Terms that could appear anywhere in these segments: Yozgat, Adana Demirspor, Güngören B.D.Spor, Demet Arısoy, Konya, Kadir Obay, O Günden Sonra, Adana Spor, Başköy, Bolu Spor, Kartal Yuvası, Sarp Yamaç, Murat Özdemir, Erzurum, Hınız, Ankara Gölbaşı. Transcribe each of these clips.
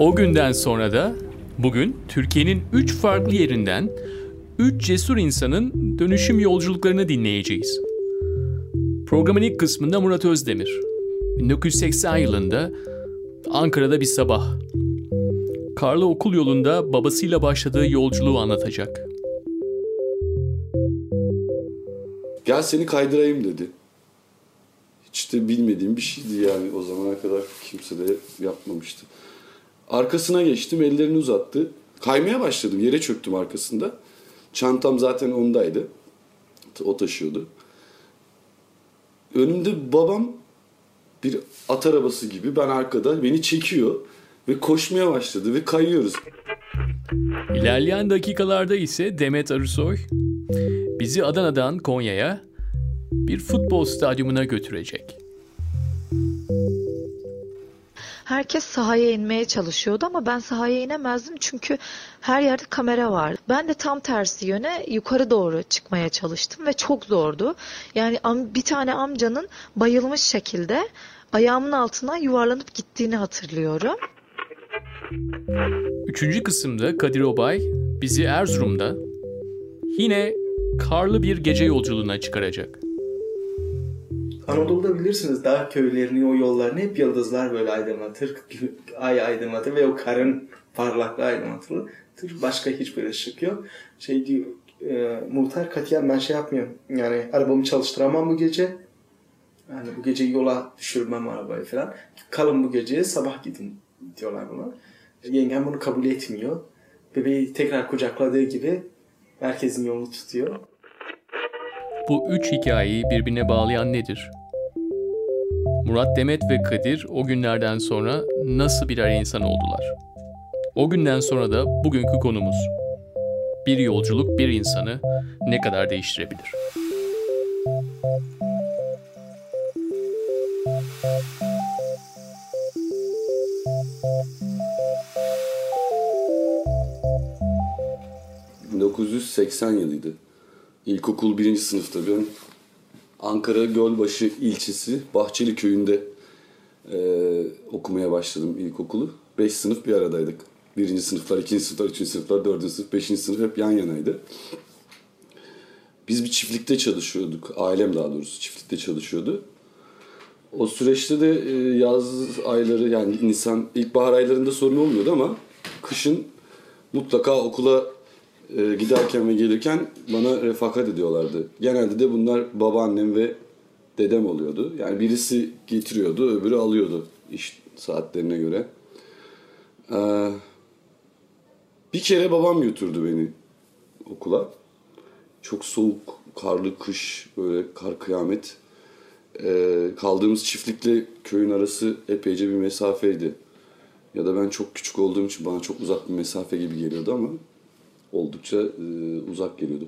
O günden sonra da bugün Türkiye'nin 3 farklı yerinden 3 cesur insanın dönüşüm yolculuklarını dinleyeceğiz. Programın ilk kısmında Murat Özdemir. 1980 yılında Ankara'da bir sabah. Karlı okul yolunda babasıyla başladığı yolculuğu anlatacak. Gel seni kaydırayım dedi. Hiç de bilmediğim bir şeydi yani, o zamana kadar kimse de yapmamıştı. Arkasına geçtim, ellerini uzattı. Kaymaya başladım, yere çöktüm arkasında. Çantam zaten ondaydı. O taşıyordu. Önümde babam bir at arabası gibi, ben arkada, beni çekiyor ve koşmaya başladı ve kayıyoruz. İlerleyen dakikalarda ise Demet Arısoy bizi Adana'dan Konya'ya bir futbol stadyumuna götürecek. Herkes sahaya inmeye çalışıyordu ama ben sahaya inemezdim çünkü her yerde kamera vardı. Ben de tam tersi yöne yukarı doğru çıkmaya çalıştım ve çok zordu. Yani bir tane amcanın bayılmış şekilde ayağımın altından yuvarlanıp gittiğini hatırlıyorum. Üçüncü kısımda Kadir Obay bizi Erzurum'da yine karlı bir gece yolculuğuna çıkaracak. Anadolu'da bilirsiniz dağ köylerini, o yollarını hep yıldızlar böyle aydınlatır, ay aydınlatır ve o karın parlaklığı aydınlatır. Başka hiçbir ışık yok. Muhtar katiyen ben şey yapmıyorum. Yani arabamı çalıştıramam bu gece. Yani bu gece yola düşürmem arabayı falan. Kalın bu geceye, sabah gidin diyorlar buna. Yengem bunu kabul etmiyor. Bebeği tekrar kucakladığı gibi herkesin yolunu tutuyor. Bu üç hikayeyi birbirine bağlayan nedir? Murat, Demet ve Kadir o günlerden sonra nasıl birer insan oldular? O günden sonra da bugünkü konumuz. Bir yolculuk bir insanı ne kadar değiştirebilir? ...1980 yılıydı. İlkokul 1. sınıfta ben Ankara Gölbaşı ilçesi Bahçeli köyünde okumaya başladım ilkokulu. 5 sınıf bir aradaydık. 1. sınıflar, 2. sınıflar, 3. sınıflar, 4. sınıf, 5. sınıf hep yan yanaydı. Biz bir çiftlikte çalışıyorduk. Ailem daha doğrusu çiftlikte çalışıyordu. O süreçte de yaz ayları, yani Nisan, ilkbahar aylarında sorun olmuyordu ama kışın mutlaka okula giderken ve gelirken bana refakat ediyorlardı. Genelde de bunlar babaannem ve dedem oluyordu. Yani birisi getiriyordu, öbürü alıyordu iş saatlerine göre. Bir kere babam götürdü beni okula. Çok soğuk, karlı kış, böyle kar kıyamet. Kaldığımız çiftlikle köyün arası epeyce bir mesafeydi. Ya da ben çok küçük olduğum için bana çok uzak bir mesafe gibi geliyordu ama oldukça uzak geliyordu.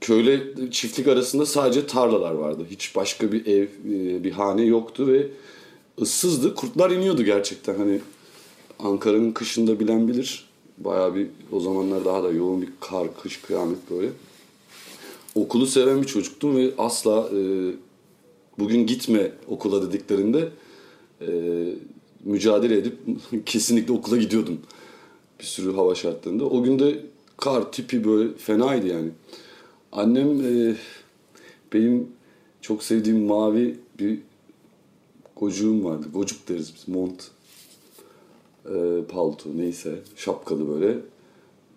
Köyle çiftlik arasında sadece tarlalar vardı. Hiç başka bir ev, bir hane yoktu ve ıssızdı. Kurtlar iniyordu gerçekten. Hani Ankara'nın kışında bilen bilir. Bayağı bir, o zamanlar daha da yoğun bir kar, kış, kıyamet böyle. Okulu seven bir çocuktum ve asla bugün gitme okula dediklerinde mücadele edip kesinlikle okula gidiyordum. Bir sürü hava şartlarında. O gün de kar tipi böyle fenaydı yani. Annem benim çok sevdiğim mavi bir gocuğum vardı. Gocuk deriz biz. Mont, palto neyse. Şapkalı böyle.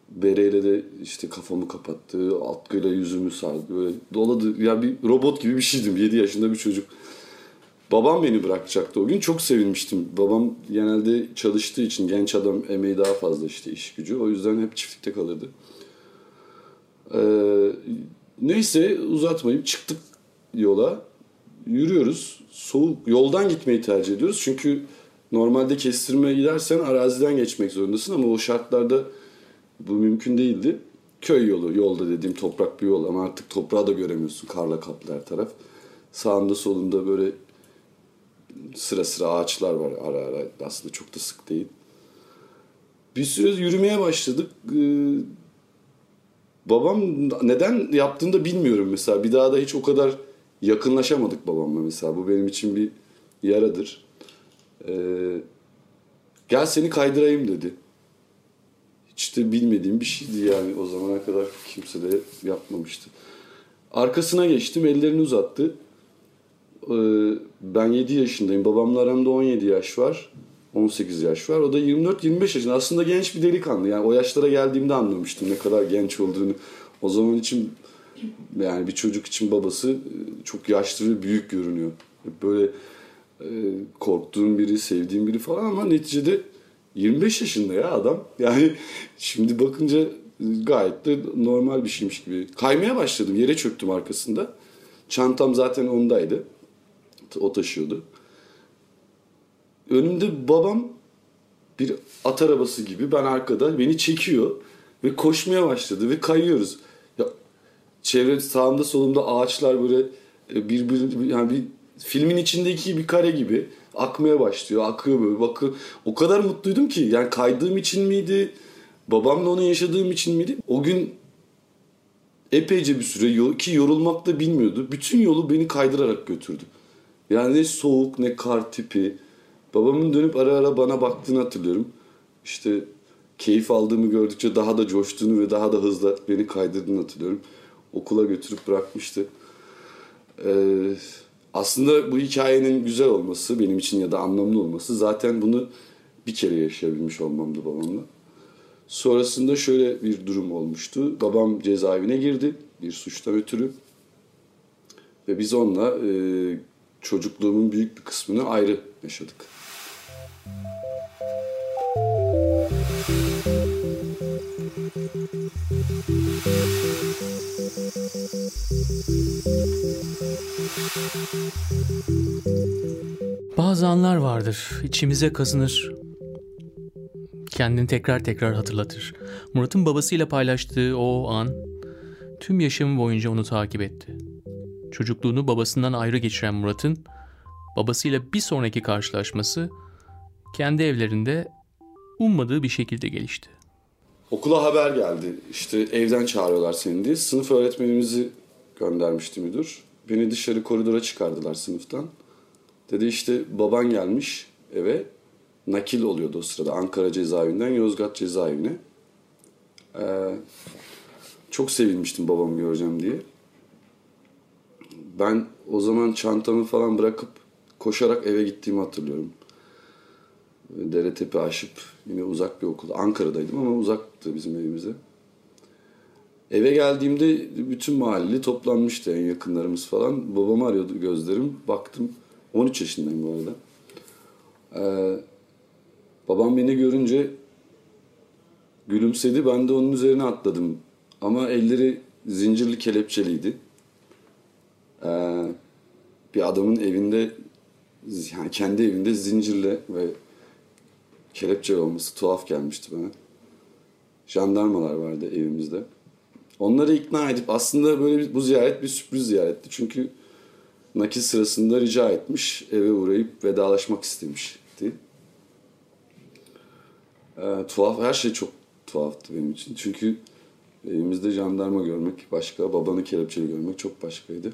Bereyle de işte kafamı kapattı. Atkıyla yüzümü sardı. Böyle doladı. Ya bir robot gibi bir şeydim. 7 yaşında bir çocuk. Babam beni bırakacaktı o gün. Çok sevinmiştim. Babam genelde çalıştığı için, genç adam emeği daha fazla işte, iş gücü. O yüzden hep çiftlikte kalırdı. Neyse uzatmayayım. Çıktık yola. Yürüyoruz. Soğuk. Yoldan gitmeyi tercih ediyoruz. Çünkü normalde kestirmeye gidersen araziden geçmek zorundasın ama o şartlarda bu mümkün değildi. Köy yolu. Yolda dediğim toprak bir yol ama artık toprağı da göremiyorsun. Karla kaplı her taraf. Sağında solunda böyle sıra sıra ağaçlar var ara ara, aslında çok da sık değil. Bir süre yürümeye başladık. Babam neden yaptığını da bilmiyorum mesela. Bir daha da hiç o kadar yakınlaşamadık babamla mesela. Bu benim için bir yaradır. Gel seni kaydırayım dedi. Hiç de bilmediğim bir şeydi yani, o zamana kadar kimse de yapmamıştı. Arkasına geçtim, ellerini uzattı. Ben 7 yaşındayım, babamla aramda 17 yaş var, 18 yaş var. O da 24-25 yaşında. Aslında genç bir delikanlı. Yani o yaşlara geldiğimde anlamıştım ne kadar genç olduğunu. O zaman için yani bir çocuk için babası çok yaşlı ve büyük görünüyor. Böyle korktuğum biri, sevdiğim biri falan, ama neticede 25 yaşında ya adam. Yani şimdi bakınca gayet de normal bir şeymiş gibi. Kaymaya başladım, yere çöktüm arkasında. Çantam zaten ondaydı. O taşıyordu. Önümde babam bir at arabası gibi, ben arkada, beni çekiyor ve koşmaya başladı ve kayıyoruz. Ya, çevre sağımda solumda ağaçlar böyle yani bir filmin içindeki bir kare gibi akmaya başlıyor. Akıyor böyle, bakıyor. O kadar mutluydum ki, yani kaydığım için miydi, babamla onu yaşadığım için miydi? O gün epeyce bir süre ki yorulmak da bilmiyordu. Bütün yolu beni kaydırarak götürdü. Yani ne soğuk ne kar tipi. Babamın dönüp ara ara bana baktığını hatırlıyorum. İşte keyif aldığımı gördükçe daha da coştuğunu ve daha da hızla beni kaydırdığını hatırlıyorum. Okula götürüp bırakmıştı. Aslında bu hikayenin güzel olması benim için ya da anlamlı olması zaten bunu bir kere yaşayabilmiş olmamdı babamla. Sonrasında şöyle bir durum olmuştu. Babam cezaevine girdi bir suçtan ötürü. Ve biz onunla çocukluğumun büyük bir kısmını ayrı yaşadık. Bazı anlar vardır, içimize kazınır. Kendini tekrar tekrar hatırlatır. Murat'ın babasıyla paylaştığı o an tüm yaşamı boyunca onu takip etti. Çocukluğunu babasından ayrı geçiren Murat'ın babasıyla bir sonraki karşılaşması kendi evlerinde ummadığı bir şekilde gelişti. Okula haber geldi. İşte evden çağırıyorlar seni diye. Sınıf öğretmenimizi göndermişti müdür. Beni dışarı koridora çıkardılar sınıftan. Dedi işte baban gelmiş eve. Nakil oluyordu o sırada Ankara cezaevinden Yozgat cezaevine. Çok sevinmiştim babamı göreceğim diye. Ben o zaman çantamı falan bırakıp koşarak eve gittiğimi hatırlıyorum. Deretepe aşıp yine uzak bir okulda. Ankara'daydım ama uzaktı bizim evimize. Eve geldiğimde bütün mahalle toplanmıştı, en yakınlarımız falan. Babamı arıyordu gözlerim. Baktım 13 yaşındayım bu arada. Babam beni görünce gülümsedi. Ben de onun üzerine atladım. Ama elleri zincirli kelepçeliydi. Bir adamın evinde, yani kendi evinde zincirle ve kelepçeli olması tuhaf gelmişti bana. Jandarmalar vardı evimizde. Onları ikna edip aslında böyle bu ziyaret bir sürpriz ziyaretti. Çünkü nakil sırasında rica etmiş, eve uğrayıp vedalaşmak istemişti. Tuhaf, her şey çok tuhaftı benim için. Çünkü evimizde jandarma görmek başka, babanı kelepçeli görmek çok başkaydı.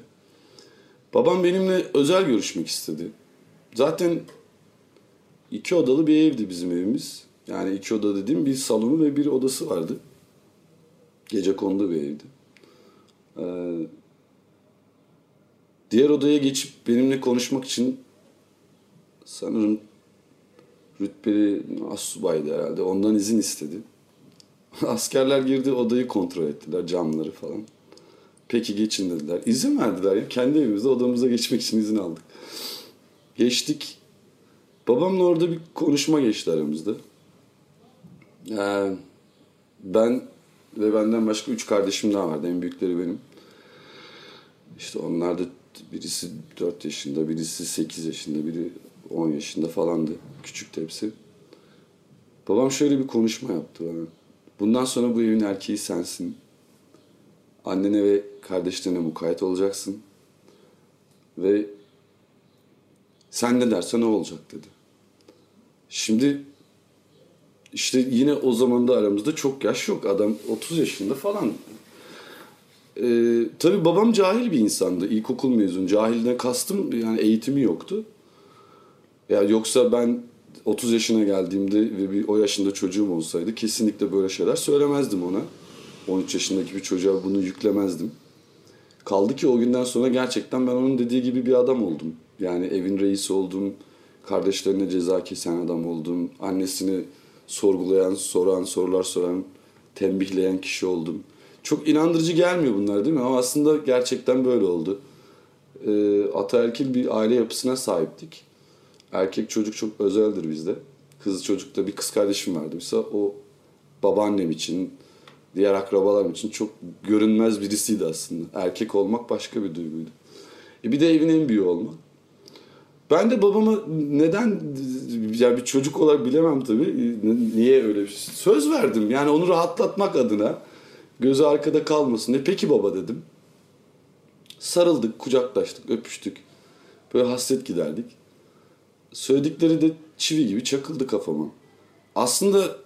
Babam benimle özel görüşmek istedi. Zaten 2 odalı bir evdi bizim evimiz. Yani 2 oda dediğim, bir salonu ve bir odası vardı. Gecekondu bir evdi. Diğer odaya geçip benimle konuşmak için sanırım rütbeli astsubaydı herhalde. Ondan izin istedi. Askerler girdi, odayı kontrol ettiler, camları falan. Peki geçin dediler. İzin verdiler ya. Kendi evimizde odamıza geçmek için izin aldık. Geçtik. Babamla orada bir konuşma geçti aramızda. Ben ve benden başka 3 kardeşim daha vardı. En büyükleri benim. İşte onlar da birisi 4 yaşında, birisi 8 yaşında, biri 10 yaşında falandı. Küçüktü hepsi. Babam şöyle bir konuşma yaptı bana. Bundan sonra bu evin erkeği sensin. Annene ve kardeşlerine mukayyet olacaksın. Ve sen ne dersen o olacak dedi. Şimdi işte yine o zaman da aramızda çok yaş yok. Adam 30 yaşında falan. Tabii babam cahil bir insandı. İlkokul mezunu. Cahilden kastım yani eğitimi yoktu. Ya yoksa ben 30 yaşına geldiğimde ve bir o yaşında çocuğum olsaydı kesinlikle böyle şeyler söylemezdim ona. 13 yaşındaki bir çocuğa bunu yüklemezdim. Kaldı ki o günden sonra gerçekten ben onun dediği gibi bir adam oldum. Yani evin reisi oldum, kardeşlerine ceza kesen adam oldum, annesini sorgulayan, sorular soran, tembihleyen kişi oldum. Çok inandırıcı gelmiyor bunlar değil mi? Ama aslında gerçekten böyle oldu. Ataerkil bir aile yapısına sahiptik. Erkek çocuk çok özeldir bizde. Kız çocukta bir kız kardeşim vardı. Mesela o babaannem için, diğer akrabalarım için çok görünmez birisiydi aslında. Erkek olmak başka bir duyguydu. Bir de evin en büyüğü olmak. Ben de babama neden, yani bir çocuk olarak bilemem tabii, niye öyle bir şey. Söz verdim yani onu rahatlatmak adına. Gözü arkada kalmasın. Peki baba dedim. Sarıldık, kucaklaştık, öpüştük. Böyle hasret giderdik. Söyledikleri de çivi gibi çakıldı kafama. Aslında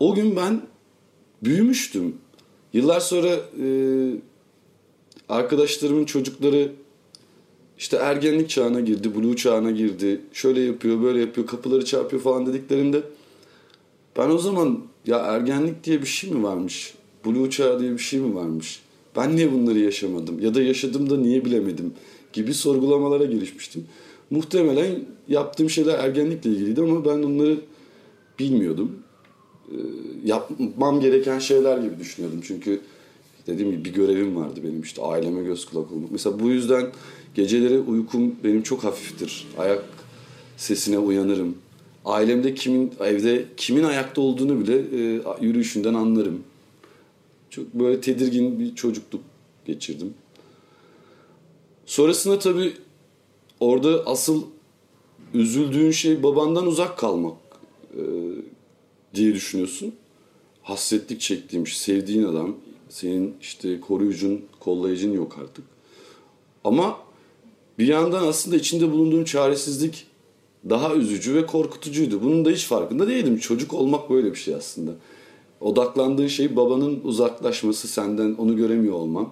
o gün ben büyümüştüm. Yıllar sonra arkadaşlarımın çocukları işte ergenlik çağına girdi, buluğ çağına girdi. Şöyle yapıyor, böyle yapıyor, kapıları çarpıyor falan dediklerinde ben o zaman ya ergenlik diye bir şey mi varmış? Buluğ çağı diye bir şey mi varmış? Ben niye bunları yaşamadım? Ya da yaşadım da niye bilemedim? Gibi sorgulamalara girişmiştim. Muhtemelen yaptığım şeyler ergenlikle ilgiliydi ama ben onları bilmiyordum. Yapmam gereken şeyler gibi düşünüyordum. Çünkü dediğim gibi bir görevim vardı benim, işte aileme göz kulak olmak. Mesela bu yüzden geceleri uykum benim çok hafiftir. Ayak sesine uyanırım. Ailemde kimin, evde kimin ayakta olduğunu bile yürüyüşünden anlarım. Çok böyle tedirgin bir çocukluk geçirdim. Sonrasında tabii orada asıl üzüldüğün şey babandan uzak kalmak diye düşünüyorsun. Hasretlik çektiğim, sevdiğin adam, senin işte koruyucun, kollayıcın yok artık. Ama bir yandan aslında içinde bulunduğum çaresizlik daha üzücü ve korkutucuydu. Bunun da hiç farkında değildim. Çocuk olmak böyle bir şey aslında. Odaklandığın şey babanın uzaklaşması, senden onu göremiyor olman,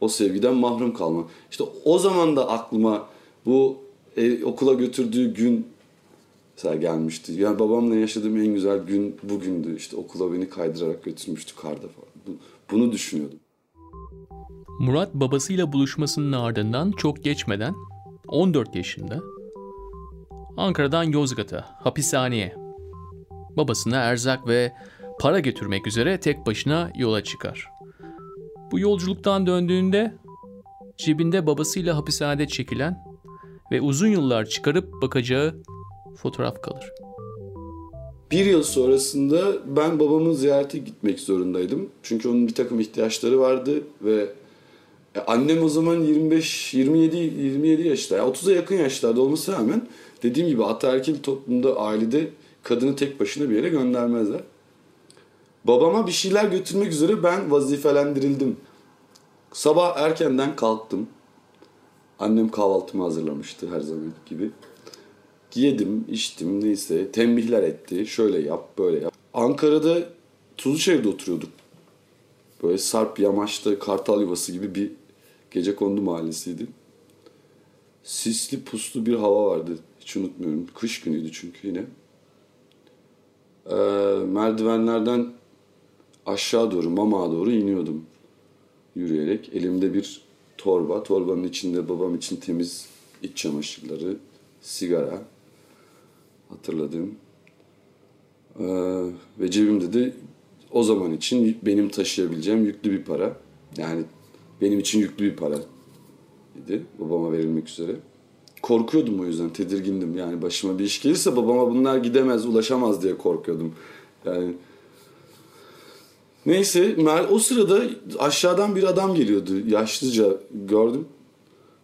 o sevgiden mahrum kalman. İşte o zaman da aklıma bu okula götürdüğü gün mesela gelmişti. Yani babamla yaşadığım en güzel gün bugündü. İşte okula beni kaydırarak götürmüştü karda falan. Bunu düşünüyordum. Murat babasıyla buluşmasının ardından çok geçmeden 14 yaşında Ankara'dan Yozgat'a, hapishaneye, babasına erzak ve para götürmek üzere tek başına yola çıkar. Bu yolculuktan döndüğünde cebinde babasıyla hapishanede çekilen ve uzun yıllar çıkarıp bakacağı fotoğraf kalır. Bir yıl sonrasında ben babamın ziyarete gitmek zorundaydım. Çünkü onun bir takım ihtiyaçları vardı ve annem o zaman 27 yaşta, yani 30'a yakın yaşlarda olmasına rağmen dediğim gibi ataerkil toplumda, ailede kadını tek başına bir yere göndermezler. Babama bir şeyler götürmek üzere ben vazifelendirildim. Sabah erkenden kalktım. Annem kahvaltımı hazırlamıştı her zaman gibi. Yedim, içtim, neyse. Tembihler etti. Şöyle yap, böyle yap. Ankara'da Tuzluçev'de oturuyorduk. Böyle Sarp Yamaç'ta, Kartal Yuvası gibi bir gecekondu mahallesiydi. Sisli puslu bir hava vardı. Hiç unutmuyorum. Kış günüydü çünkü yine. Merdivenlerden aşağı doğru, mamağa doğru iniyordum yürüyerek. Elimde bir torba, torbanın içinde babam için temiz iç çamaşırları, sigara hatırladığım ve cebimde de o zaman için benim taşıyabileceğim yüklü bir para, yani benim için yüklü bir para idi babama verilmek üzere. Korkuyordum o yüzden, tedirgindim. Yani başıma bir iş gelirse babama bunlar gidemez, ulaşamaz diye korkuyordum. Yani neyse, o sırada aşağıdan bir adam geliyordu. Yaşlıca gördüm.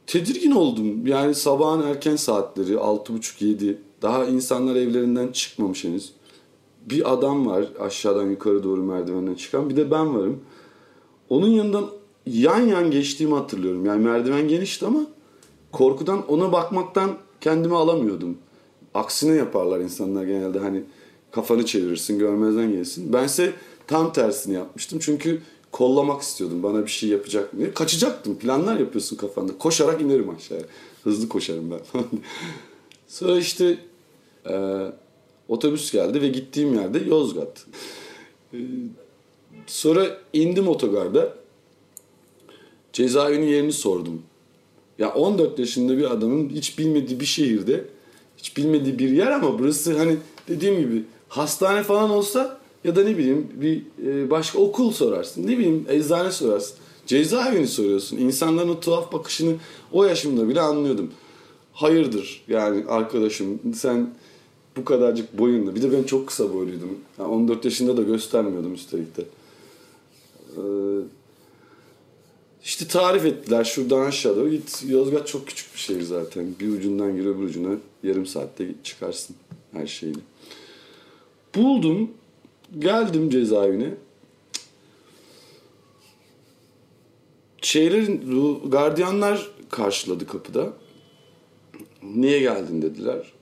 Tedirgin oldum. Yani sabahın erken saatleri, 6.30-7. Daha insanlar evlerinden çıkmamış henüz. Bir adam var aşağıdan yukarı doğru merdivenden çıkan. Bir de ben varım. Onun yanından yan yan geçtiğimi hatırlıyorum. Yani merdiven genişti ama korkudan ona bakmaktan kendimi alamıyordum. Aksine yaparlar insanlar genelde, hani kafanı çevirirsin, görmezden gelirsin. Bense tam tersini yapmıştım çünkü kollamak istiyordum, bana bir şey yapacak mı diye. Kaçacaktım, planlar yapıyorsun kafanda. Koşarak inerim aşağıya. Hızlı koşarım ben. Sonra işte Otobüs geldi ve gittiğim yerde Yozgat. Sonra indim otogarda. Cezaevinin yerini sordum. Ya 14 yaşında bir adamın hiç bilmediği bir şehirde, hiç bilmediği bir yer, ama burası hani dediğim gibi hastane falan olsa ya da ne bileyim bir başka okul sorarsın, ne bileyim eczane sorarsın. Cezaevini soruyorsun. İnsanların o tuhaf bakışını o yaşımda bile anlıyordum. Hayırdır yani arkadaşım, sen bu kadarcık boyunla, bir de ben çok kısa boyluydum. Yani 14 yaşında da göstermiyordum üstelik de. İşte tarif ettiler şuradan aşağı doğru git. Yozgat çok küçük bir şehir zaten. Bir ucundan gir öbür ucuna yarım saatte çıkarsın her şeyini. Buldum, geldim cezaevine. Gardiyanlar karşıladı kapıda. Niye geldin dediler.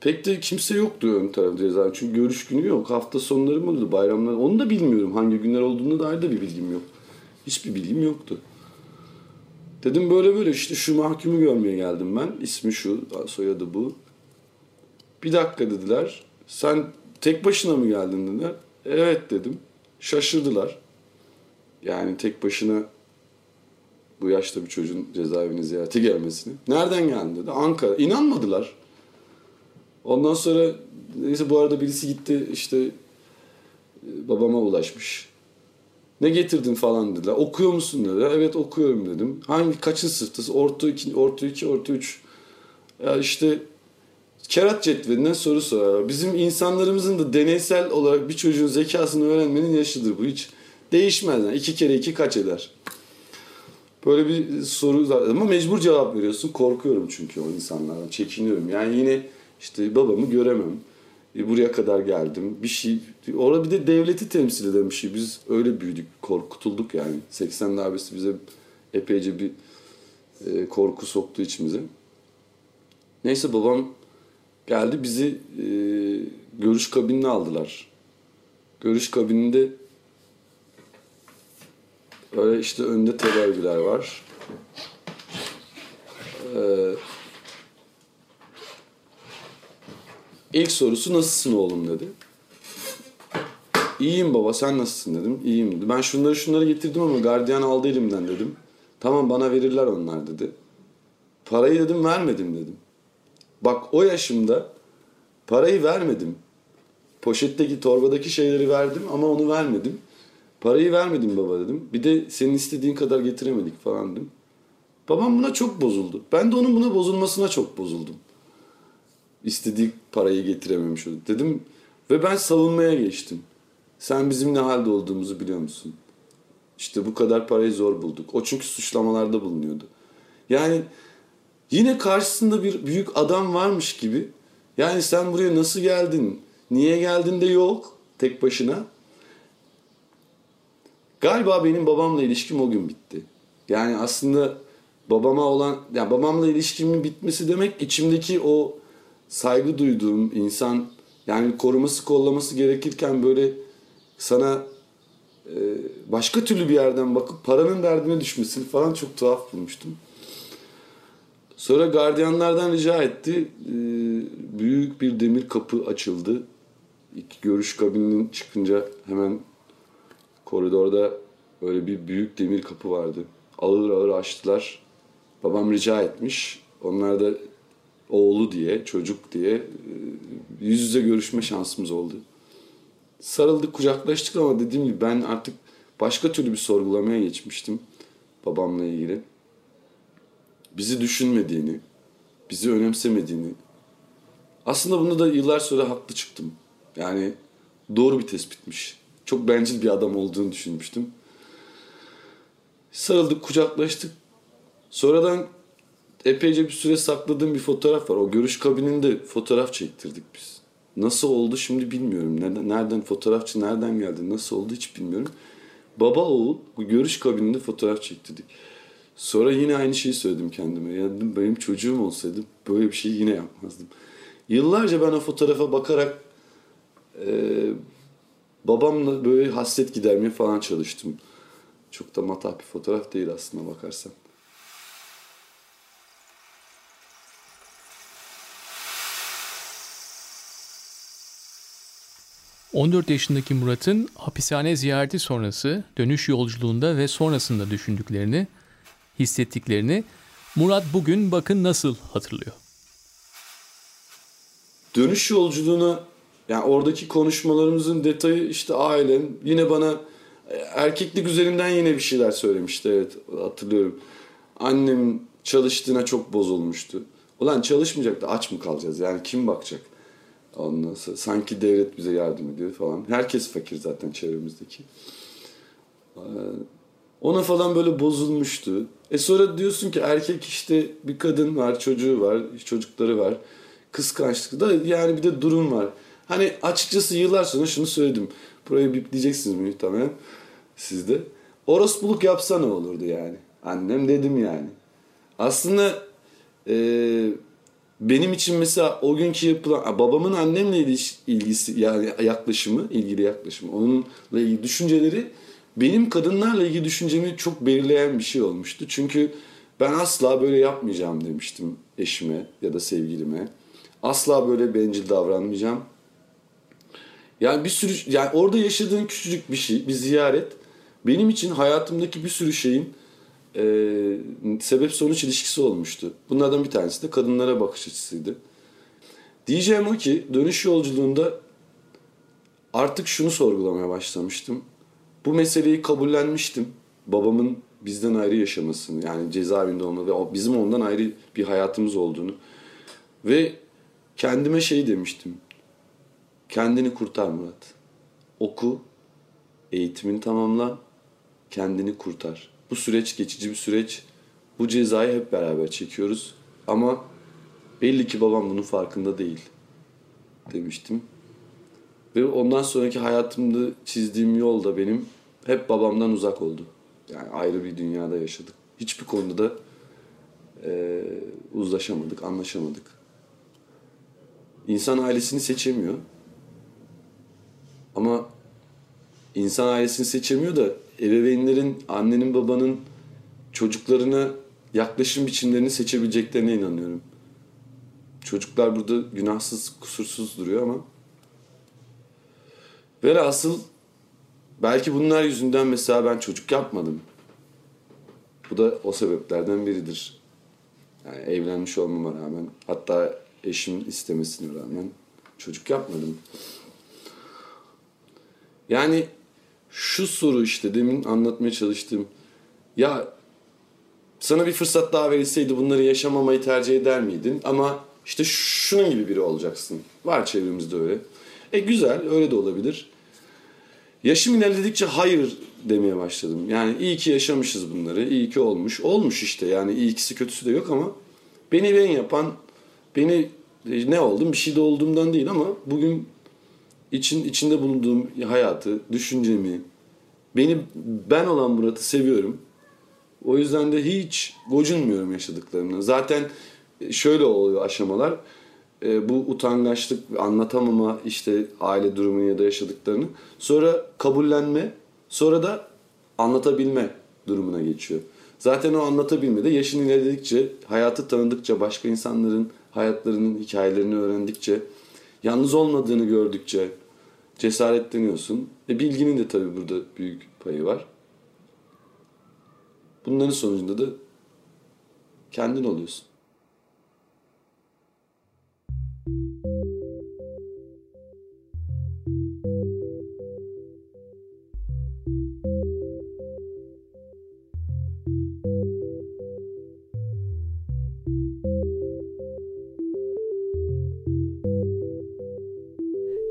Pek de kimse yoktu ön tarafta cezaevinde. Çünkü görüş günü yok. Hafta sonları mı oldu, bayramlar? Onu da bilmiyorum. Hangi günler olduğuna dair de bir bilgim yok. Hiçbir bilgim yoktu. Dedim böyle böyle işte şu mahkumu görmeye geldim ben. İsmi şu, soyadı bu. Bir dakika dediler. Sen tek başına mı geldin dediler. Evet dedim. Şaşırdılar. Yani tek başına bu yaşta bir çocuğun cezaevini ziyarete gelmesini. Nereden geldin dedi. Ankara. İnanmadılar. Ondan sonra neyse, bu arada birisi gitti işte babama ulaşmış. Ne getirdin falan dediler. Okuyor musun dediler. Evet okuyorum dedim. Hangi, kaçın sınıftası? Orta 2, orta 3. Ya işte kerat cetvelinden soru sorar. Bizim insanlarımızın da deneysel olarak bir çocuğun zekasını öğrenmenin yaşıdır bu. Hiç değişmez. Yani 2 kere 2 kaç eder? Böyle bir soru var. Ama mecbur cevap veriyorsun. Korkuyorum çünkü o insanlardan. Çekiniyorum. Yani yine işte babamı göremem. Buraya kadar geldim. Bir şey, orada bir de devleti temsil eden bir şey. Biz öyle büyüdük, korkutulduk yani. 80 darbesi bize epeyce bir korku soktu içimize. Neyse babam geldi, bizi görüş kabinine aldılar. Görüş kabininde böyle işte önde tedaviler var. İlk sorusu nasılsın oğlum dedi. İyiyim baba, sen nasılsın dedim. İyiyim dedi. Ben şunları getirdim ama gardiyan aldı elimden dedim. Tamam bana verirler onlar dedi. Parayı dedim vermedim dedim. Bak o yaşımda parayı vermedim. Poşetteki, torbadaki şeyleri verdim ama onu vermedim. Parayı vermedim baba dedim. Bir de senin istediğin kadar getiremedik falan dedim. Babam buna çok bozuldu. Ben de onun buna bozulmasına çok bozuldum. İstediği parayı getirememiş oldu dedim ve ben savunmaya geçtim. Sen bizim ne halde olduğumuzu biliyor musun? İşte bu kadar parayı zor bulduk. O çünkü suçlamalarda bulunuyordu. Yani yine karşısında bir büyük adam varmış gibi. Yani sen buraya nasıl geldin? Niye geldin de yok tek başına. Galiba benim babamla ilişkim o gün bitti. Yani aslında babamla ilişkimin bitmesi demek içimdeki o saygı duyduğum insan, yani koruması kollaması gerekirken böyle sana başka türlü bir yerden bakıp paranın derdine düşmesini falan çok tuhaf bulmuştum. Sonra gardiyanlardan rica etti. Büyük bir demir kapı açıldı. İki görüş kabininin çıkınca hemen koridorda böyle bir büyük demir kapı vardı. Ağır ağır açtılar. Babam rica etmiş. Onlar da oğlu diye, çocuk diye yüz yüze görüşme şansımız oldu. Sarıldık, kucaklaştık ama dediğim gibi ben artık başka türlü bir sorgulamaya geçmiştim babamla ilgili. Bizi düşünmediğini, bizi önemsemediğini. Aslında bunu da yıllar sonra haklı çıktım. Yani doğru bir tespitmiş. Çok bencil bir adam olduğunu düşünmüştüm. Sarıldık, kucaklaştık. Sonradan epeyce bir süre sakladığım bir fotoğraf var. O görüş kabininde fotoğraf çektirdik biz. Nasıl oldu şimdi bilmiyorum. Nereden fotoğrafçı nereden geldi, nasıl oldu hiç bilmiyorum. Baba oğul görüş kabininde fotoğraf çektirdik. Sonra yine aynı şeyi söyledim kendime. Ya dedim, benim çocuğum olsaydı böyle bir şeyi yine yapmazdım. Yıllarca ben o fotoğrafa bakarak babamla böyle hasret gidermeye falan çalıştım. Çok da matah bir fotoğraf değil aslında bakarsan. 14 yaşındaki Murat'ın hapishane ziyareti sonrası dönüş yolculuğunda ve sonrasında düşündüklerini, hissettiklerini Murat bugün bakın nasıl hatırlıyor. Dönüş yolculuğuna, yani oradaki konuşmalarımızın detayı işte ailem yine bana erkeklik üzerinden yine bir şeyler söylemişti, evet hatırlıyorum. Annem çalıştığına çok bozulmuştu. Ulan çalışmayacak da aç mı kalacağız yani, kim bakacak? Ondan sonra sanki devlet bize yardım ediyor falan. Herkes fakir zaten çevremizdeki. Ona falan böyle bozulmuştu. Sonra diyorsun ki erkek işte, bir kadın var, çocuğu var, çocukları var. Kıskançlık da yani, bir de durum var. Hani açıkçası yıllar sonra şunu söyledim. Burayı bipleyeceksiniz muhtemelen siz de. Orospuluk yapsa ne olurdu yani? Annem dedim yani. Aslında benim için mesela o günkü yapılan, babamın annemle ilgisi yani yaklaşımı, onunla ilgili düşünceleri benim kadınlarla ilgili düşüncemi çok belirleyen bir şey olmuştu. Çünkü ben asla böyle yapmayacağım demiştim eşime ya da sevgilime. Asla böyle bencil davranmayacağım. Yani bir sürü, yani orada yaşadığın küçücük bir şey, bir ziyaret benim için hayatımdaki bir sürü şeyin sebep sonuç ilişkisi olmuştu. Bunlardan bir tanesi de kadınlara bakış açısıydı. Diyeceğim o ki dönüş yolculuğunda artık şunu sorgulamaya başlamıştım. Bu meseleyi kabullenmiştim. Babamın bizden ayrı yaşamasını, yani cezaevinde olmasını ve bizim ondan ayrı bir hayatımız olduğunu. Ve kendime şey demiştim. Kendini kurtar Murat. Oku, eğitimini tamamla, kendini kurtar. Bu süreç geçici bir süreç. Bu cezayı hep beraber çekiyoruz. Ama belli ki babam bunun farkında değil demiştim. Ve ondan sonraki hayatımda çizdiğim yol da benim hep babamdan uzak oldu. Yani ayrı bir dünyada yaşadık. Hiçbir konuda da uzlaşamadık, anlaşamadık. İnsan ailesini seçemiyor. Ama insan ailesini seçemiyor da ebeveynlerin, annenin, babanın çocuklarına yaklaşım biçimlerini seçebileceklerine inanıyorum. Çocuklar burada günahsız, kusursuz duruyor ama velhasıl belki bunlar yüzünden mesela ben çocuk yapmadım. Bu da o sebeplerden biridir. Yani evlenmiş olmama rağmen, hatta eşimin istemesine rağmen çocuk yapmadım. Yani şu soru işte demin anlatmaya çalıştığım. Ya sana bir fırsat daha verilseydi bunları yaşamamayı tercih eder miydin? Ama işte şunun gibi biri olacaksın. Var çevremizde öyle. Güzel, öyle de olabilir. Yaşım ilerledikçe hayır demeye başladım. Yani iyi ki yaşamışız bunları, iyi ki olmuş. Olmuş işte yani, iyisi kötüsü de yok ama beni ben yapan, beni ne oldum, bir şey de olduğumdan değil ama bugün içinde bulunduğum hayatı, düşüncemi, ben olan Murat'ı seviyorum. O yüzden de hiç gocunmuyorum yaşadıklarımdan. Zaten şöyle oluyor aşamalar. Bu utangaçlık, anlatamama işte aile durumunu ya da yaşadıklarını. Sonra kabullenme, sonra da anlatabilme durumuna geçiyor. Zaten o anlatabilme de yaşın ilerledikçe, hayatı tanıdıkça, başka insanların hayatlarının hikayelerini öğrendikçe, yalnız olmadığını gördükçe cesaretleniyorsun. Bilginin de tabii burada büyük payı var. Bunların sonucunda da kendin oluyorsun.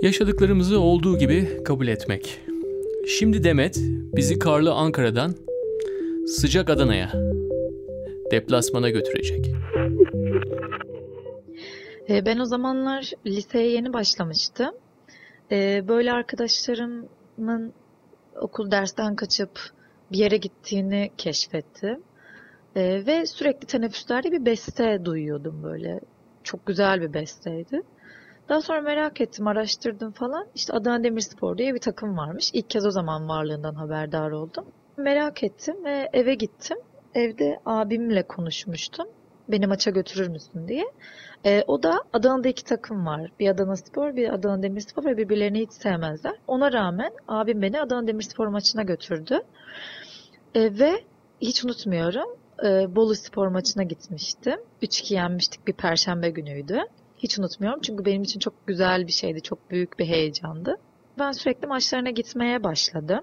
Yaşadıklarımızı olduğu gibi kabul etmek. Şimdi Demet bizi karlı Ankara'dan sıcak Adana'ya, deplasmana götürecek. Ben o zamanlar liseye yeni başlamıştım. Böyle arkadaşlarımın okul dersten kaçıp bir yere gittiğini keşfettim. Ve sürekli teneffüslerde bir beste duyuyordum böyle. Çok güzel bir besteydi. Daha sonra merak ettim, araştırdım falan. İşte Adana Demirspor diye bir takım varmış. İlk kez o zaman varlığından haberdar oldum. Merak ettim ve eve gittim. Evde abimle konuşmuştum. beni maça götürür müsün diye. O da Adana'da iki takım var. Bir Adana Spor, bir Adana Demirspor ve birbirlerini hiç sevmezler. Ona rağmen abim beni Adana Demirspor maçına götürdü. Ve hiç unutmuyorum, Bolu Spor maçına gitmiştim. 3-2 yenmiştik, bir perşembe günüydü. Hiç unutmuyorum çünkü benim için çok güzel bir şeydi, çok büyük bir heyecandı. Ben sürekli maçlarına gitmeye başladım.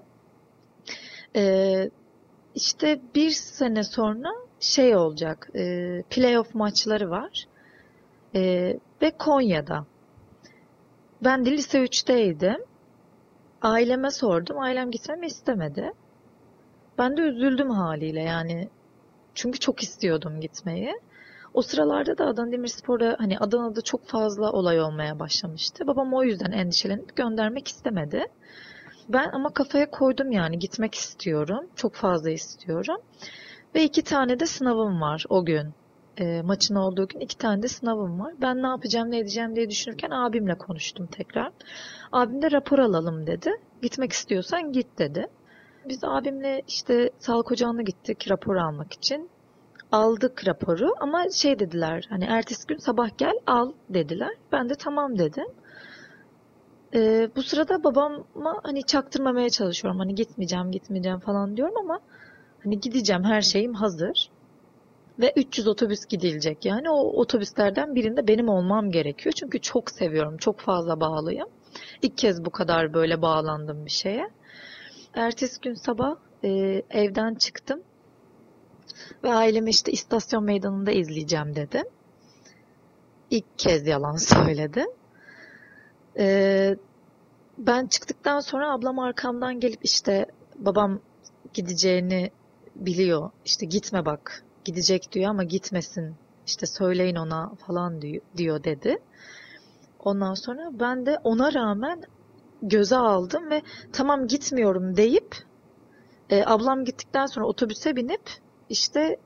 İşte bir sene sonra şey olacak, playoff maçları var ve Konya'da. Ben de lise 3'teydim. Aileme sordum, ailem gitmemi istemedi. Ben de üzüldüm haliyle yani. Çünkü çok istiyordum gitmeyi. O sıralarda da Adana Demirspor'a, hani Adana'da çok fazla olay olmaya başlamıştı. Babam o yüzden endişelenip göndermek istemedi. Ben ama kafaya koydum yani, gitmek istiyorum. Çok fazla istiyorum. Ve 2 tane de sınavım var o gün. Maçın olduğu gün 2 tane de sınavım var. Ben ne yapacağım, ne edeceğim diye düşünürken abimle konuştum tekrar. Abim de rapor alalım dedi. Gitmek istiyorsan git dedi. Biz abimle işte sağlık ocağına gittik rapor almak için. Aldık raporu ama şey dediler, hani ertesi gün sabah gel al dediler. Ben de tamam dedim. Bu sırada babama hani çaktırmamaya çalışıyorum. Hani gitmeyeceğim falan diyorum ama hani gideceğim, her şeyim hazır. Ve 300 otobüs gidilecek. Yani o otobüslerden birinde benim olmam gerekiyor. Çünkü çok seviyorum, çok fazla bağlıyım. İlk kez bu kadar böyle bağlandım bir şeye. Ertesi gün sabah evden çıktım. Ve aileme işte istasyon meydanında izleyeceğim dedim. İlk kez yalan söyledim. Ben çıktıktan sonra ablam arkamdan gelip işte babam gideceğini biliyor. İşte gitme bak, gidecek diyor ama gitmesin. İşte söyleyin ona falan diyor dedi. Ondan sonra ben de ona rağmen göze aldım ve tamam gitmiyorum deyip ablam gittikten sonra otobüse binip İşte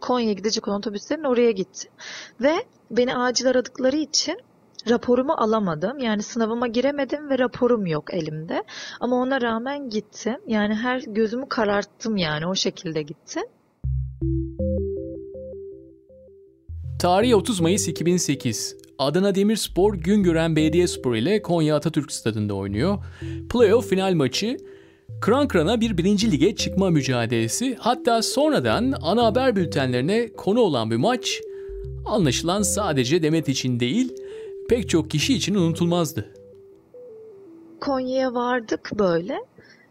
Konya'ya gidecek olan otobüslerin oraya gitti. Ve beni acil aradıkları için raporumu alamadım. Yani sınavıma giremedim ve raporum yok elimde. Ama ona rağmen gittim. Yani her gözümü kararttım yani, o şekilde gittim. Tarih 30 Mayıs 2008. Adana Demirspor Güngören B.D.Spor ile Konya Atatürk Stadı'nda oynuyor. Playoff final maçı. Kıran kırana bir 1. lige çıkma mücadelesi, hatta sonradan ana haber bültenlerine konu olan bir maç, anlaşılan sadece Demet için değil, pek çok kişi için unutulmazdı. Konya'ya vardık böyle,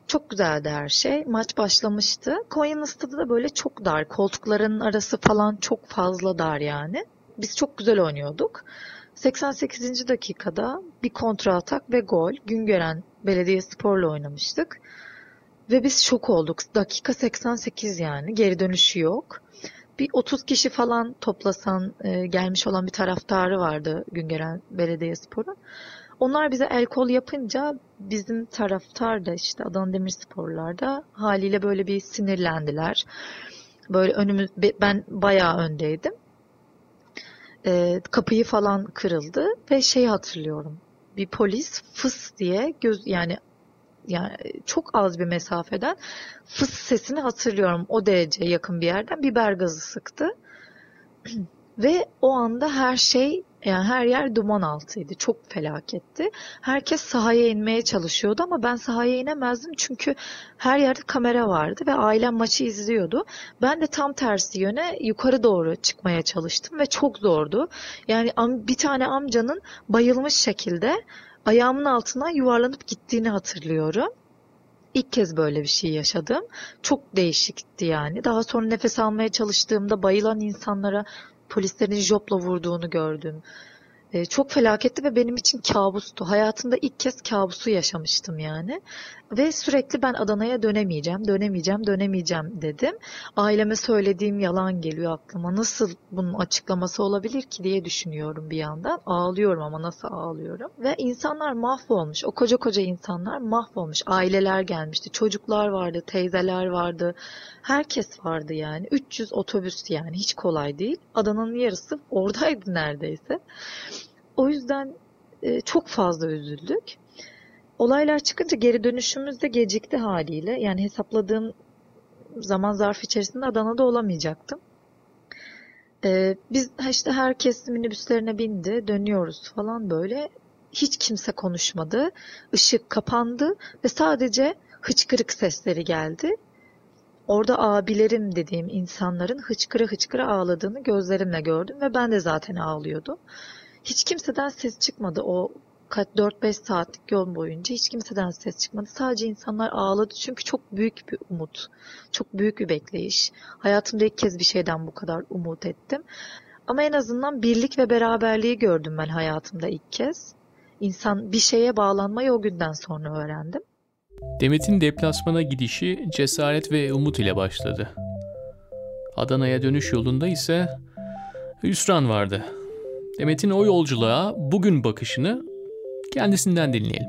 çok güzeldi her şey, maç başlamıştı. Konya'nın stadı da böyle çok dar, koltukların arası falan çok fazla dar yani. Biz çok güzel oynuyorduk. 88. dakikada bir kontra atak ve gol, Güngören Belediyespor'la oynamıştık. Ve biz şok olduk. Dakika 88 yani. Geri dönüşü yok. Bir 30 kişi falan toplasan gelmiş olan bir taraftarı vardı Güngören Belediyespor'un. Onlar bize el kol yapınca bizim taraftar da işte Adana Demirspor'larda haliyle böyle bir sinirlendiler. Böyle önümüz, ben bayağı öndeydim. Kapıyı falan kırıldı ve şeyi hatırlıyorum. Bir polis fıs diye yani çok az bir mesafeden fıs sesini hatırlıyorum. O derece yakın bir yerden biber gazı sıktı. Ve o anda her şey, yani her yer duman altıydı. Çok felaketti. Herkes sahaya inmeye çalışıyordu ama ben sahaya inemezdim çünkü her yerde kamera vardı ve ailem maçı izliyordu. Ben de tam tersi yöne yukarı doğru çıkmaya çalıştım ve çok zordu. Yani bir tane amcanın bayılmış şekilde ayağımın altından yuvarlanıp gittiğini hatırlıyorum. İlk kez böyle bir şey yaşadım. Çok değişikti yani. Daha sonra nefes almaya çalıştığımda bayılan insanlara polislerin jopla vurduğunu gördüm. Çok felaketti ve benim için kabustu. Hayatımda ilk kez kabusu yaşamıştım yani. Ve sürekli ben Adana'ya dönemeyeceğim dedim. Aileme söylediğim yalan geliyor aklıma. Nasıl bunun açıklaması olabilir ki diye düşünüyorum bir yandan. Ağlıyorum ama nasıl ağlıyorum. Ve insanlar mahvolmuş. O koca insanlar mahvolmuş. Aileler gelmişti. Çocuklar vardı, teyzeler vardı. Herkes vardı yani. 300 otobüs yani, hiç kolay değil. Adana'nın yarısı oradaydı neredeyse. O yüzden çok fazla üzüldük. Olaylar çıkınca geri dönüşümüz de gecikti haliyle. Yani hesapladığım zaman zarfı içerisinde Adana'da olamayacaktım. Biz işte herkes minibüslerine bindi, dönüyoruz falan böyle. Hiç kimse konuşmadı. Işık kapandı ve sadece hıçkırık sesleri geldi. Orada abilerim dediğim insanların hıçkıra hıçkıra ağladığını gözlerimle gördüm ve ben de zaten ağlıyordum. Hiç kimseden ses çıkmadı. O 4-5 saatlik yol boyunca hiç kimseden ses çıkmadı. Sadece insanlar ağladı çünkü çok büyük bir umut, çok büyük bir bekleyiş. Hayatımda ilk kez bir şeyden bu kadar umut ettim. Ama en azından birlik ve beraberliği gördüm ben hayatımda ilk kez. İnsan bir şeye bağlanmayı o günden sonra öğrendim. Demet'in deplasmana gidişi cesaret ve umut ile başladı. Adana'ya dönüş yolunda ise hüsran vardı. Demet'in o yolculuğa bugün bakışını kendisinden dinleyelim.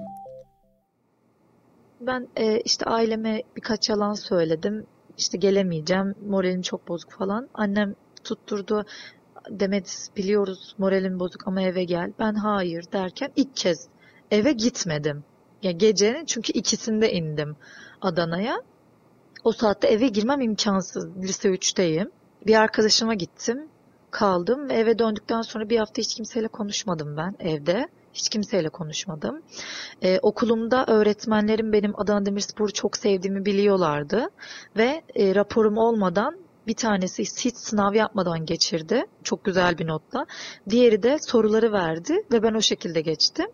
Ben işte aileme birkaç yalan söyledim. İşte gelemeyeceğim, moralim çok bozuk falan. Annem tutturdu. Demet biliyoruz moralim bozuk ama eve gel. Ben hayır derken ilk kez eve gitmedim. Ya gecenin çünkü 2'sinde indim Adana'ya. O saatte eve girmem imkansız. Lise 3'teyim. Bir arkadaşıma gittim. Kaldım ve eve döndükten sonra bir hafta hiç kimseyle konuşmadım ben evde. Hiç kimseyle konuşmadım. Okulumda öğretmenlerim benim Adana Demirspor'u çok sevdiğimi biliyorlardı. Ve raporum olmadan bir tanesi hiç sınav yapmadan geçirdi. Çok güzel bir notla. Diğeri de soruları verdi ve ben o şekilde geçtim.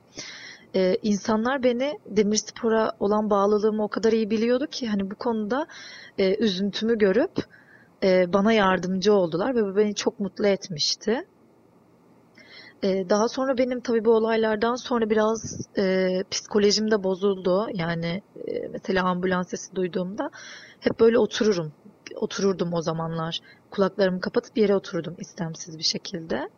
İnsanlar beni Demirspor'a olan bağlılığımı o kadar iyi biliyordu ki hani bu konuda üzüntümü görüp bana yardımcı oldular ve bu beni çok mutlu etmişti. Daha sonra benim tabii bu olaylardan sonra biraz psikolojim de bozuldu. Yani mesela ambulans sesi duyduğumda hep böyle otururdum o zamanlar. Kulaklarımı kapatıp yere oturdum istemsiz bir şekilde.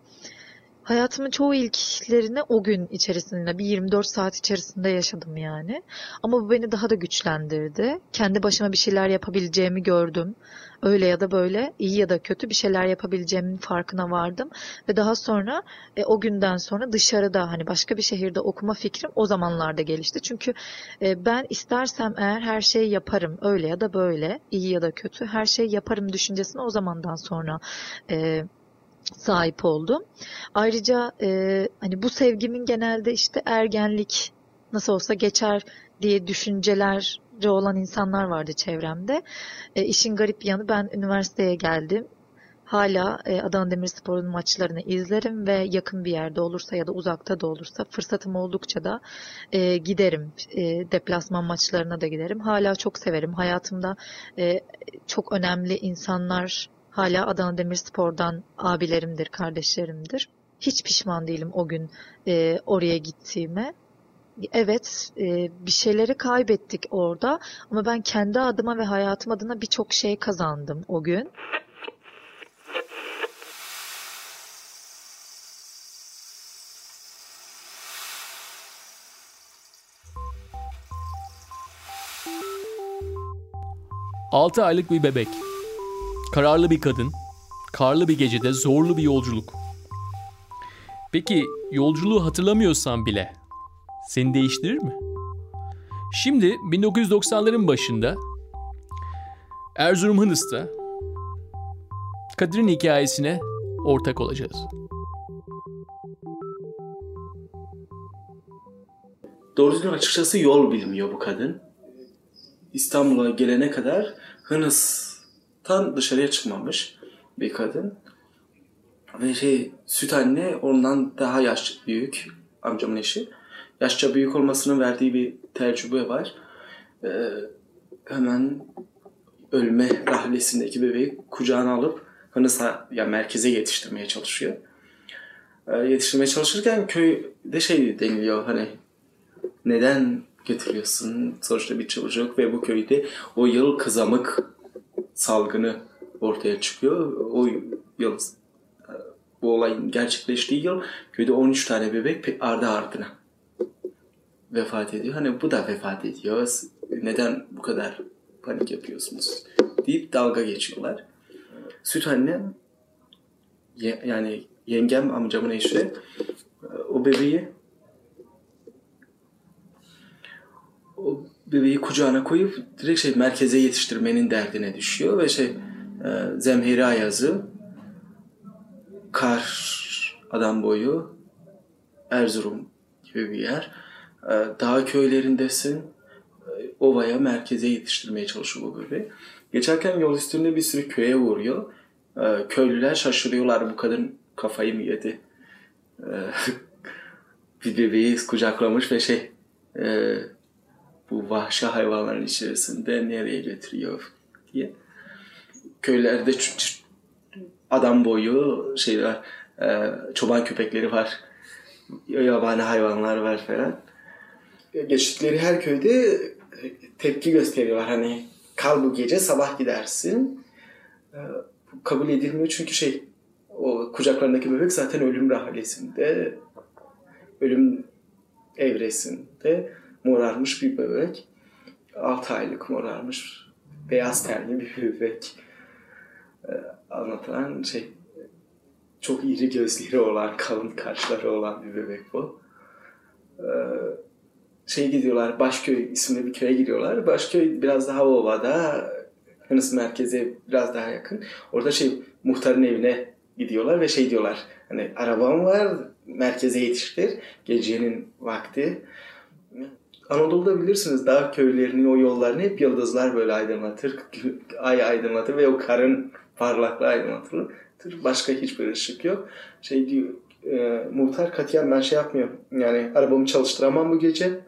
Hayatımın çoğu ilklerini o gün içerisinde, bir 24 saat içerisinde yaşadım yani. Ama bu beni daha da güçlendirdi. Kendi başıma bir şeyler yapabileceğimi gördüm. Öyle ya da böyle, iyi ya da kötü bir şeyler yapabileceğimin farkına vardım. Ve daha sonra o günden sonra dışarıda hani başka bir şehirde okuma fikrim o zamanlarda gelişti. Çünkü ben istersem eğer her şeyi yaparım, öyle ya da böyle, iyi ya da kötü her şeyi yaparım düşüncesine o zamandan sonra sahip oldum. Ayrıca hani bu sevgimin genelde işte ergenlik nasıl olsa geçer diye düşünceleri olan insanlar vardı çevremde. İşin garip yanı ben üniversiteye geldim. Hala Adana Demirspor'un maçlarını izlerim ve yakın bir yerde olursa ya da uzakta da olursa fırsatım oldukça da giderim. Deplasman maçlarına da giderim. Hala çok severim. Hayatımda çok önemli insanlar hala Adana Demirspor'dan abilerimdir, kardeşlerimdir. Hiç pişman değilim o gün oraya gittiğime. Evet, bir şeyleri kaybettik orada ama ben kendi adıma ve hayatım adına birçok şey kazandım o gün. Altı aylık bir bebek. Kararlı bir kadın, karlı bir gecede zorlu bir yolculuk. Peki yolculuğu hatırlamıyorsan bile seni değiştirir mi? Şimdi 1990'ların başında Erzurum Hınız'ta Kadir'in hikayesine ortak olacağız. Doğru düzgün açıkçası yol bilmiyor bu kadın. İstanbul'a gelene kadar Hınız tam dışarıya çıkmamış bir kadın. Ve süt anne ondan daha yaşça büyük, amcamın eşi. Yaşça büyük olmasının verdiği bir tecrübe var. Hemen ölme rahlesindeki bebeği kucağına alıp Hınız'a, ya merkeze yetiştirmeye çalışıyor. Yetiştirmeye çalışırken köyde deniliyor hani neden götürüyorsun sonuçta bir çocuk ve bu köyde o yıl kızamık salgını ortaya çıkıyor. O yıl, bu olayın gerçekleştiği yıl köyde 13 tane bebek ardı ardına vefat ediyor. Hani bu da vefat ediyor. Neden bu kadar panik yapıyorsunuz deyip dalga geçiyorlar. Süt annem, yani yengem, amcamın eşi, o bebeği kucağına koyup direkt merkeze yetiştirmenin derdine düşüyor ve Zemheri Ayaz'ı Kar, Adamboyu, Erzurum gibi bir yer. Dağ köylerindesin. Ovaya, merkeze yetiştirmeye çalışıyor bu göbeği. Geçerken yol üstünde bir sürü köye vuruyor. Köylüler şaşırıyorlar. Bu kadın kafayı mı yedi? Bir bebeği kucaklamış ve bu vahşi hayvanların içerisinde nereye getiriyor diye. Köylerde adam boyu şeyler, çoban köpekleri var, yabani hayvanlar var falan. Geçtikleri her köyde tepki gösteriyorlar. Hani kal bu gece, sabah gidersin. Kabul edilmiyor çünkü o kucaklarındaki bebek zaten ölüm rahalesinde, ölüm evresinde morarmış bir bebek. 6 aylık morarmış, beyaz tenli bir bebek. Anlatılan çok iri gözleri olan, kalın kaşları olan bir bebek bu. Gidiyorlar, Başköy isimli bir köye gidiyorlar. Başköy biraz daha ovada, Hınız merkeze biraz daha yakın. Orada muhtarın evine gidiyorlar ve diyorlar, hani arabam var, merkeze yetiştir, gecenin vakti. Anadolu'da bilirsiniz dağ köylerini, o yollarını hep yıldızlar böyle aydınlatır, ay aydınlatır ve o karın parlaklığı aydınlatır. Başka hiçbir ışık yok. Muhtar katiyen ben yapmıyorum. Yani arabamı çalıştıramam bu gece.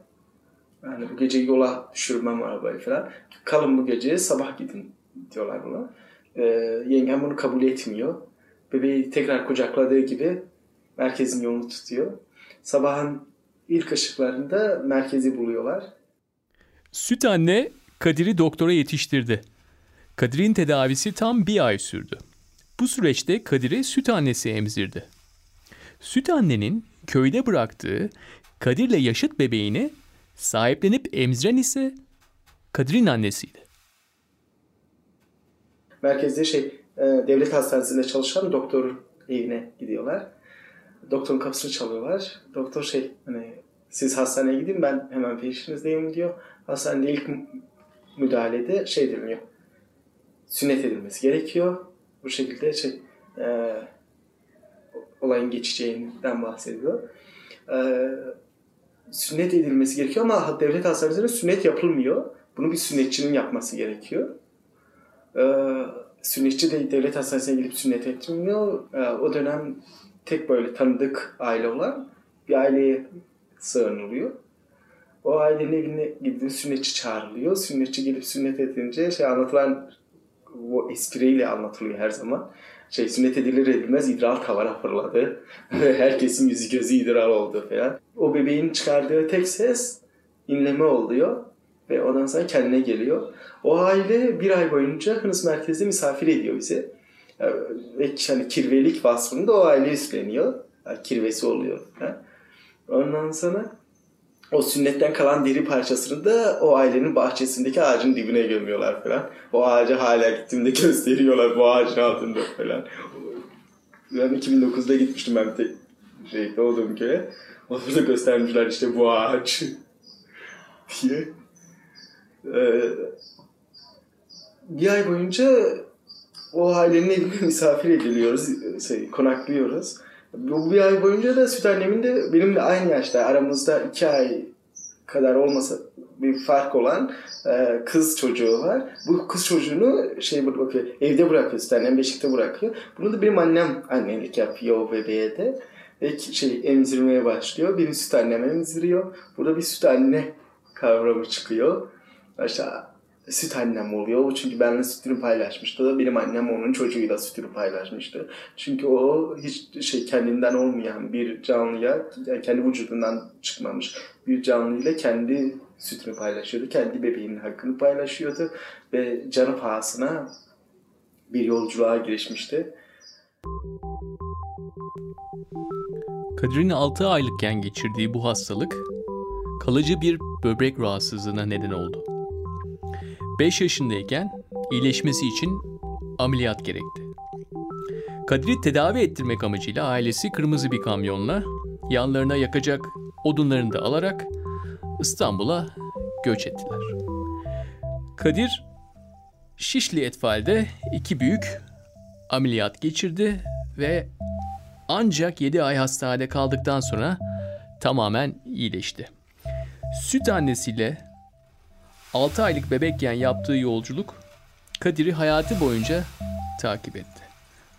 Yani bu gece yola düşürmem arabayı falan. Kalın bu gece, sabah gidin diyorlar buna. Yengem bunu kabul etmiyor. Bebeği tekrar kucakladığı gibi merkezin yolunu tutuyor. Sabahın ilk ışıklarında merkezi buluyorlar. Süt anne Kadir'i doktora yetiştirdi. Kadir'in tedavisi tam bir ay sürdü. Bu süreçte Kadir'i süt annesi emzirdi. Süt annenin köyde bıraktığı Kadir'le yaşıt bebeğini sahiplenip emziren ise Kadir'in annesiydi. Merkezde devlet hastanesinde çalışan doktorun evine gidiyorlar. Doktorun kapısını çalıyorlar. Doktor siz hastaneye gidin, ben hemen peşinizdeyim diyor. Hastanede ilk müdahalede deniliyor. Sünnet edilmesi gerekiyor. Bu şekilde olayın geçeceğinden bahsediyor. Sünnet edilmesi gerekiyor ama devlet hastanesinde sünnet yapılmıyor. Bunu bir sünnetçinin yapması gerekiyor. Sünnetçi de devlet hastanesine gidip sünnet etmiyor. O dönem tek böyle tanıdık aile olan bir aileye sığınılıyor. O ailenin evine gidip sünnetçi çağrılıyor. Sünnetçi gelip sünnet edince anlatılan o espriyle anlatılıyor her zaman. Sünnet edilir edilmez idrar tavana fırladı. Herkesin yüzü gözü idrar oldu falan. O bebeğin çıkardığı tek ses inleme oluyor. Ve ondan sonra kendine geliyor. O aile bir ay boyunca Hınız merkezde misafir ediyor bizi. Ve kirvelik vasfını da o aile üstleniyor. Kirvesi oluyor. Ondan sonra o sünnetten kalan deri parçasını da o ailenin bahçesindeki ağacın dibine gömüyorlar falan. O ağacı hala gittiğimde gösteriyorlar, bu ağacın altında falan. Ben 2009'da gitmiştim, ben de olduğum köye. Orada göstermişler bu ağaç diye. Bir ay boyunca o ailenin evine misafir ediliyoruz, konaklıyoruz. Bu bir ay boyunca da süt annemin de benimle aynı yaşta, aramızda 2 ay kadar olmasa bir fark olan kız çocuğu var. Bu kız çocuğunu evde bırakıyor, süt annem Beşik'te bırakıyor. Bunu da benim annem annelik yapıyor o bebeğe de. Ve emzirmeye başlıyor. Benim süt annem emziriyor. Burada bir süt anne kavramı çıkıyor. Süt annem oluyor. O çünkü benimle sütünü paylaşmıştı. Benim annem onun çocuğuyla sütünü paylaşmıştı. Çünkü o hiç kendinden olmayan bir canlıya, kendi vücudundan çıkmamış bir canlıyla kendi sütünü paylaşıyordu. Kendi bebeğinin hakkını paylaşıyordu. Ve canı pahasına bir yolculuğa girişmişti. Kadir'in 6 aylıkken geçirdiği bu hastalık kalıcı bir böbrek rahatsızlığına neden oldu. 5 yaşındayken iyileşmesi için ameliyat gerekti. Kadir'i tedavi ettirmek amacıyla ailesi kırmızı bir kamyonla yanlarına yakacak odunlarını da alarak İstanbul'a göç ettiler. Kadir Şişli Etfal'de 2 büyük ameliyat geçirdi ve Ancak 7 ay hastanede kaldıktan sonra tamamen iyileşti. Süt annesiyle 6 aylık bebekken yaptığı yolculuk Kadir'i hayatı boyunca takip etti.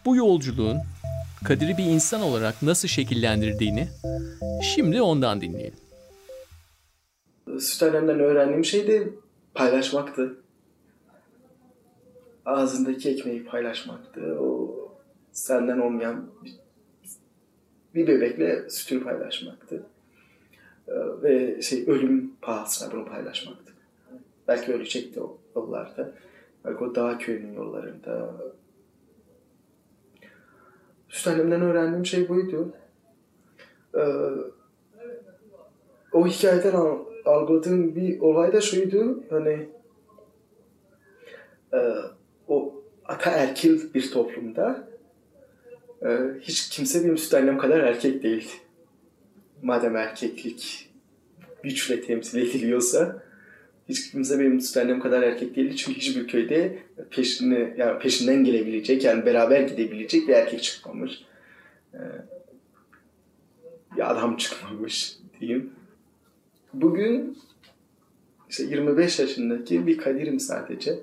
Bu yolculuğun Kadir'i bir insan olarak nasıl şekillendirdiğini şimdi ondan dinleyelim. Süt annemden öğrendiğim şey de paylaşmaktı. Ağzındaki ekmeği paylaşmaktı. O senden olmayan bir bebekle sütünü paylaşmaktı. Ve ölüm pahasına bunu paylaşmaktı. Belki ölecekti o yollarda. Belki o dağ köyünün yollarında. Süt annemden öğrendiğim şey buydu. O hikayeden algıladığım bir olay da şuydu. Hani o ataerkil bir toplumda hiç kimse benim süt annem kadar erkek değildi. Madem erkeklik güçle temsil ediliyorsa hiç kimse benim süt annem kadar erkek değildi. Çünkü hiçbir köyde peşinden gelebilecek, beraber gidebilecek bir erkek çıkmamış. Bir adam çıkmamış diyeyim. Bugün 25 yaşındaki bir Kadir'im sadece.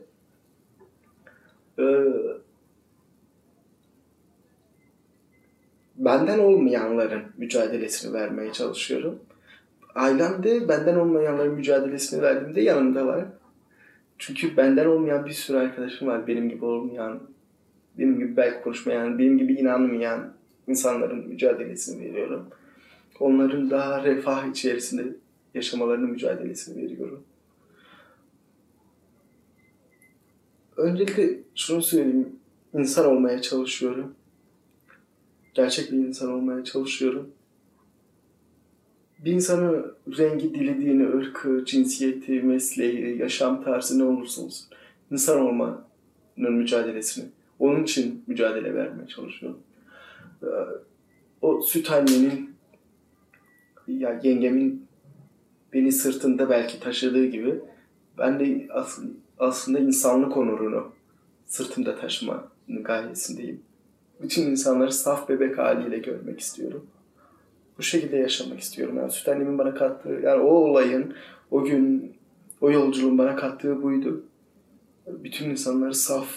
Benden olmayanların mücadelesini vermeye çalışıyorum. Ailem de benden olmayanların mücadelesini verdiğimde yanımdalar. Çünkü benden olmayan bir sürü arkadaşım var. Benim gibi olmayan, benim gibi belki konuşmayan, benim gibi inanmayan insanların mücadelesini veriyorum. Onların daha refah içerisinde yaşamalarının mücadelesini veriyorum. Öncelikle şunu söyleyeyim. İnsan olmaya çalışıyorum. Gerçek bir insan olmaya çalışıyorum. Bir insanın rengi, dili, dini, ırkı, cinsiyeti, mesleği, yaşam tarzı ne olursa olsun insan olmanın mücadelesini, onun için mücadele vermeye çalışıyorum. O süt annenin, ya yengemin beni sırtında belki taşıdığı gibi ben de aslında insanlık onurunu sırtımda taşımanın gayesindeyim. Bütün insanları saf bebek haliyle görmek istiyorum. Bu şekilde yaşamak istiyorum. Süt annemin bana kattığı, o olayın, o gün, o yolculuğun bana kattığı buydu. Bütün insanları saf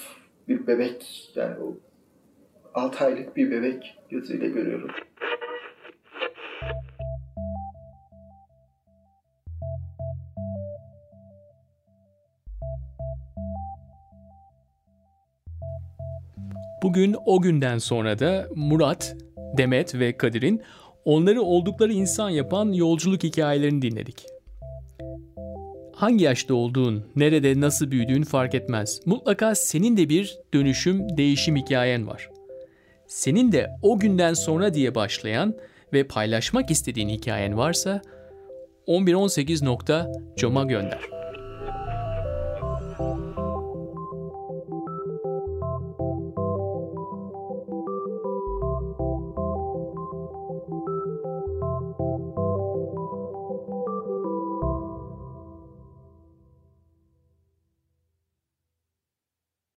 bir bebek, o 6 aylık bir bebek gözüyle görüyorum. Bugün o günden sonra da Murat, Demet ve Kadir'in onları oldukları insan yapan yolculuk hikayelerini dinledik. Hangi yaşta olduğun, nerede, nasıl büyüdüğün fark etmez. Mutlaka senin de bir dönüşüm, değişim hikayen var. Senin de o günden sonra diye başlayan ve paylaşmak istediğin hikayen varsa 1118.com'a gönder.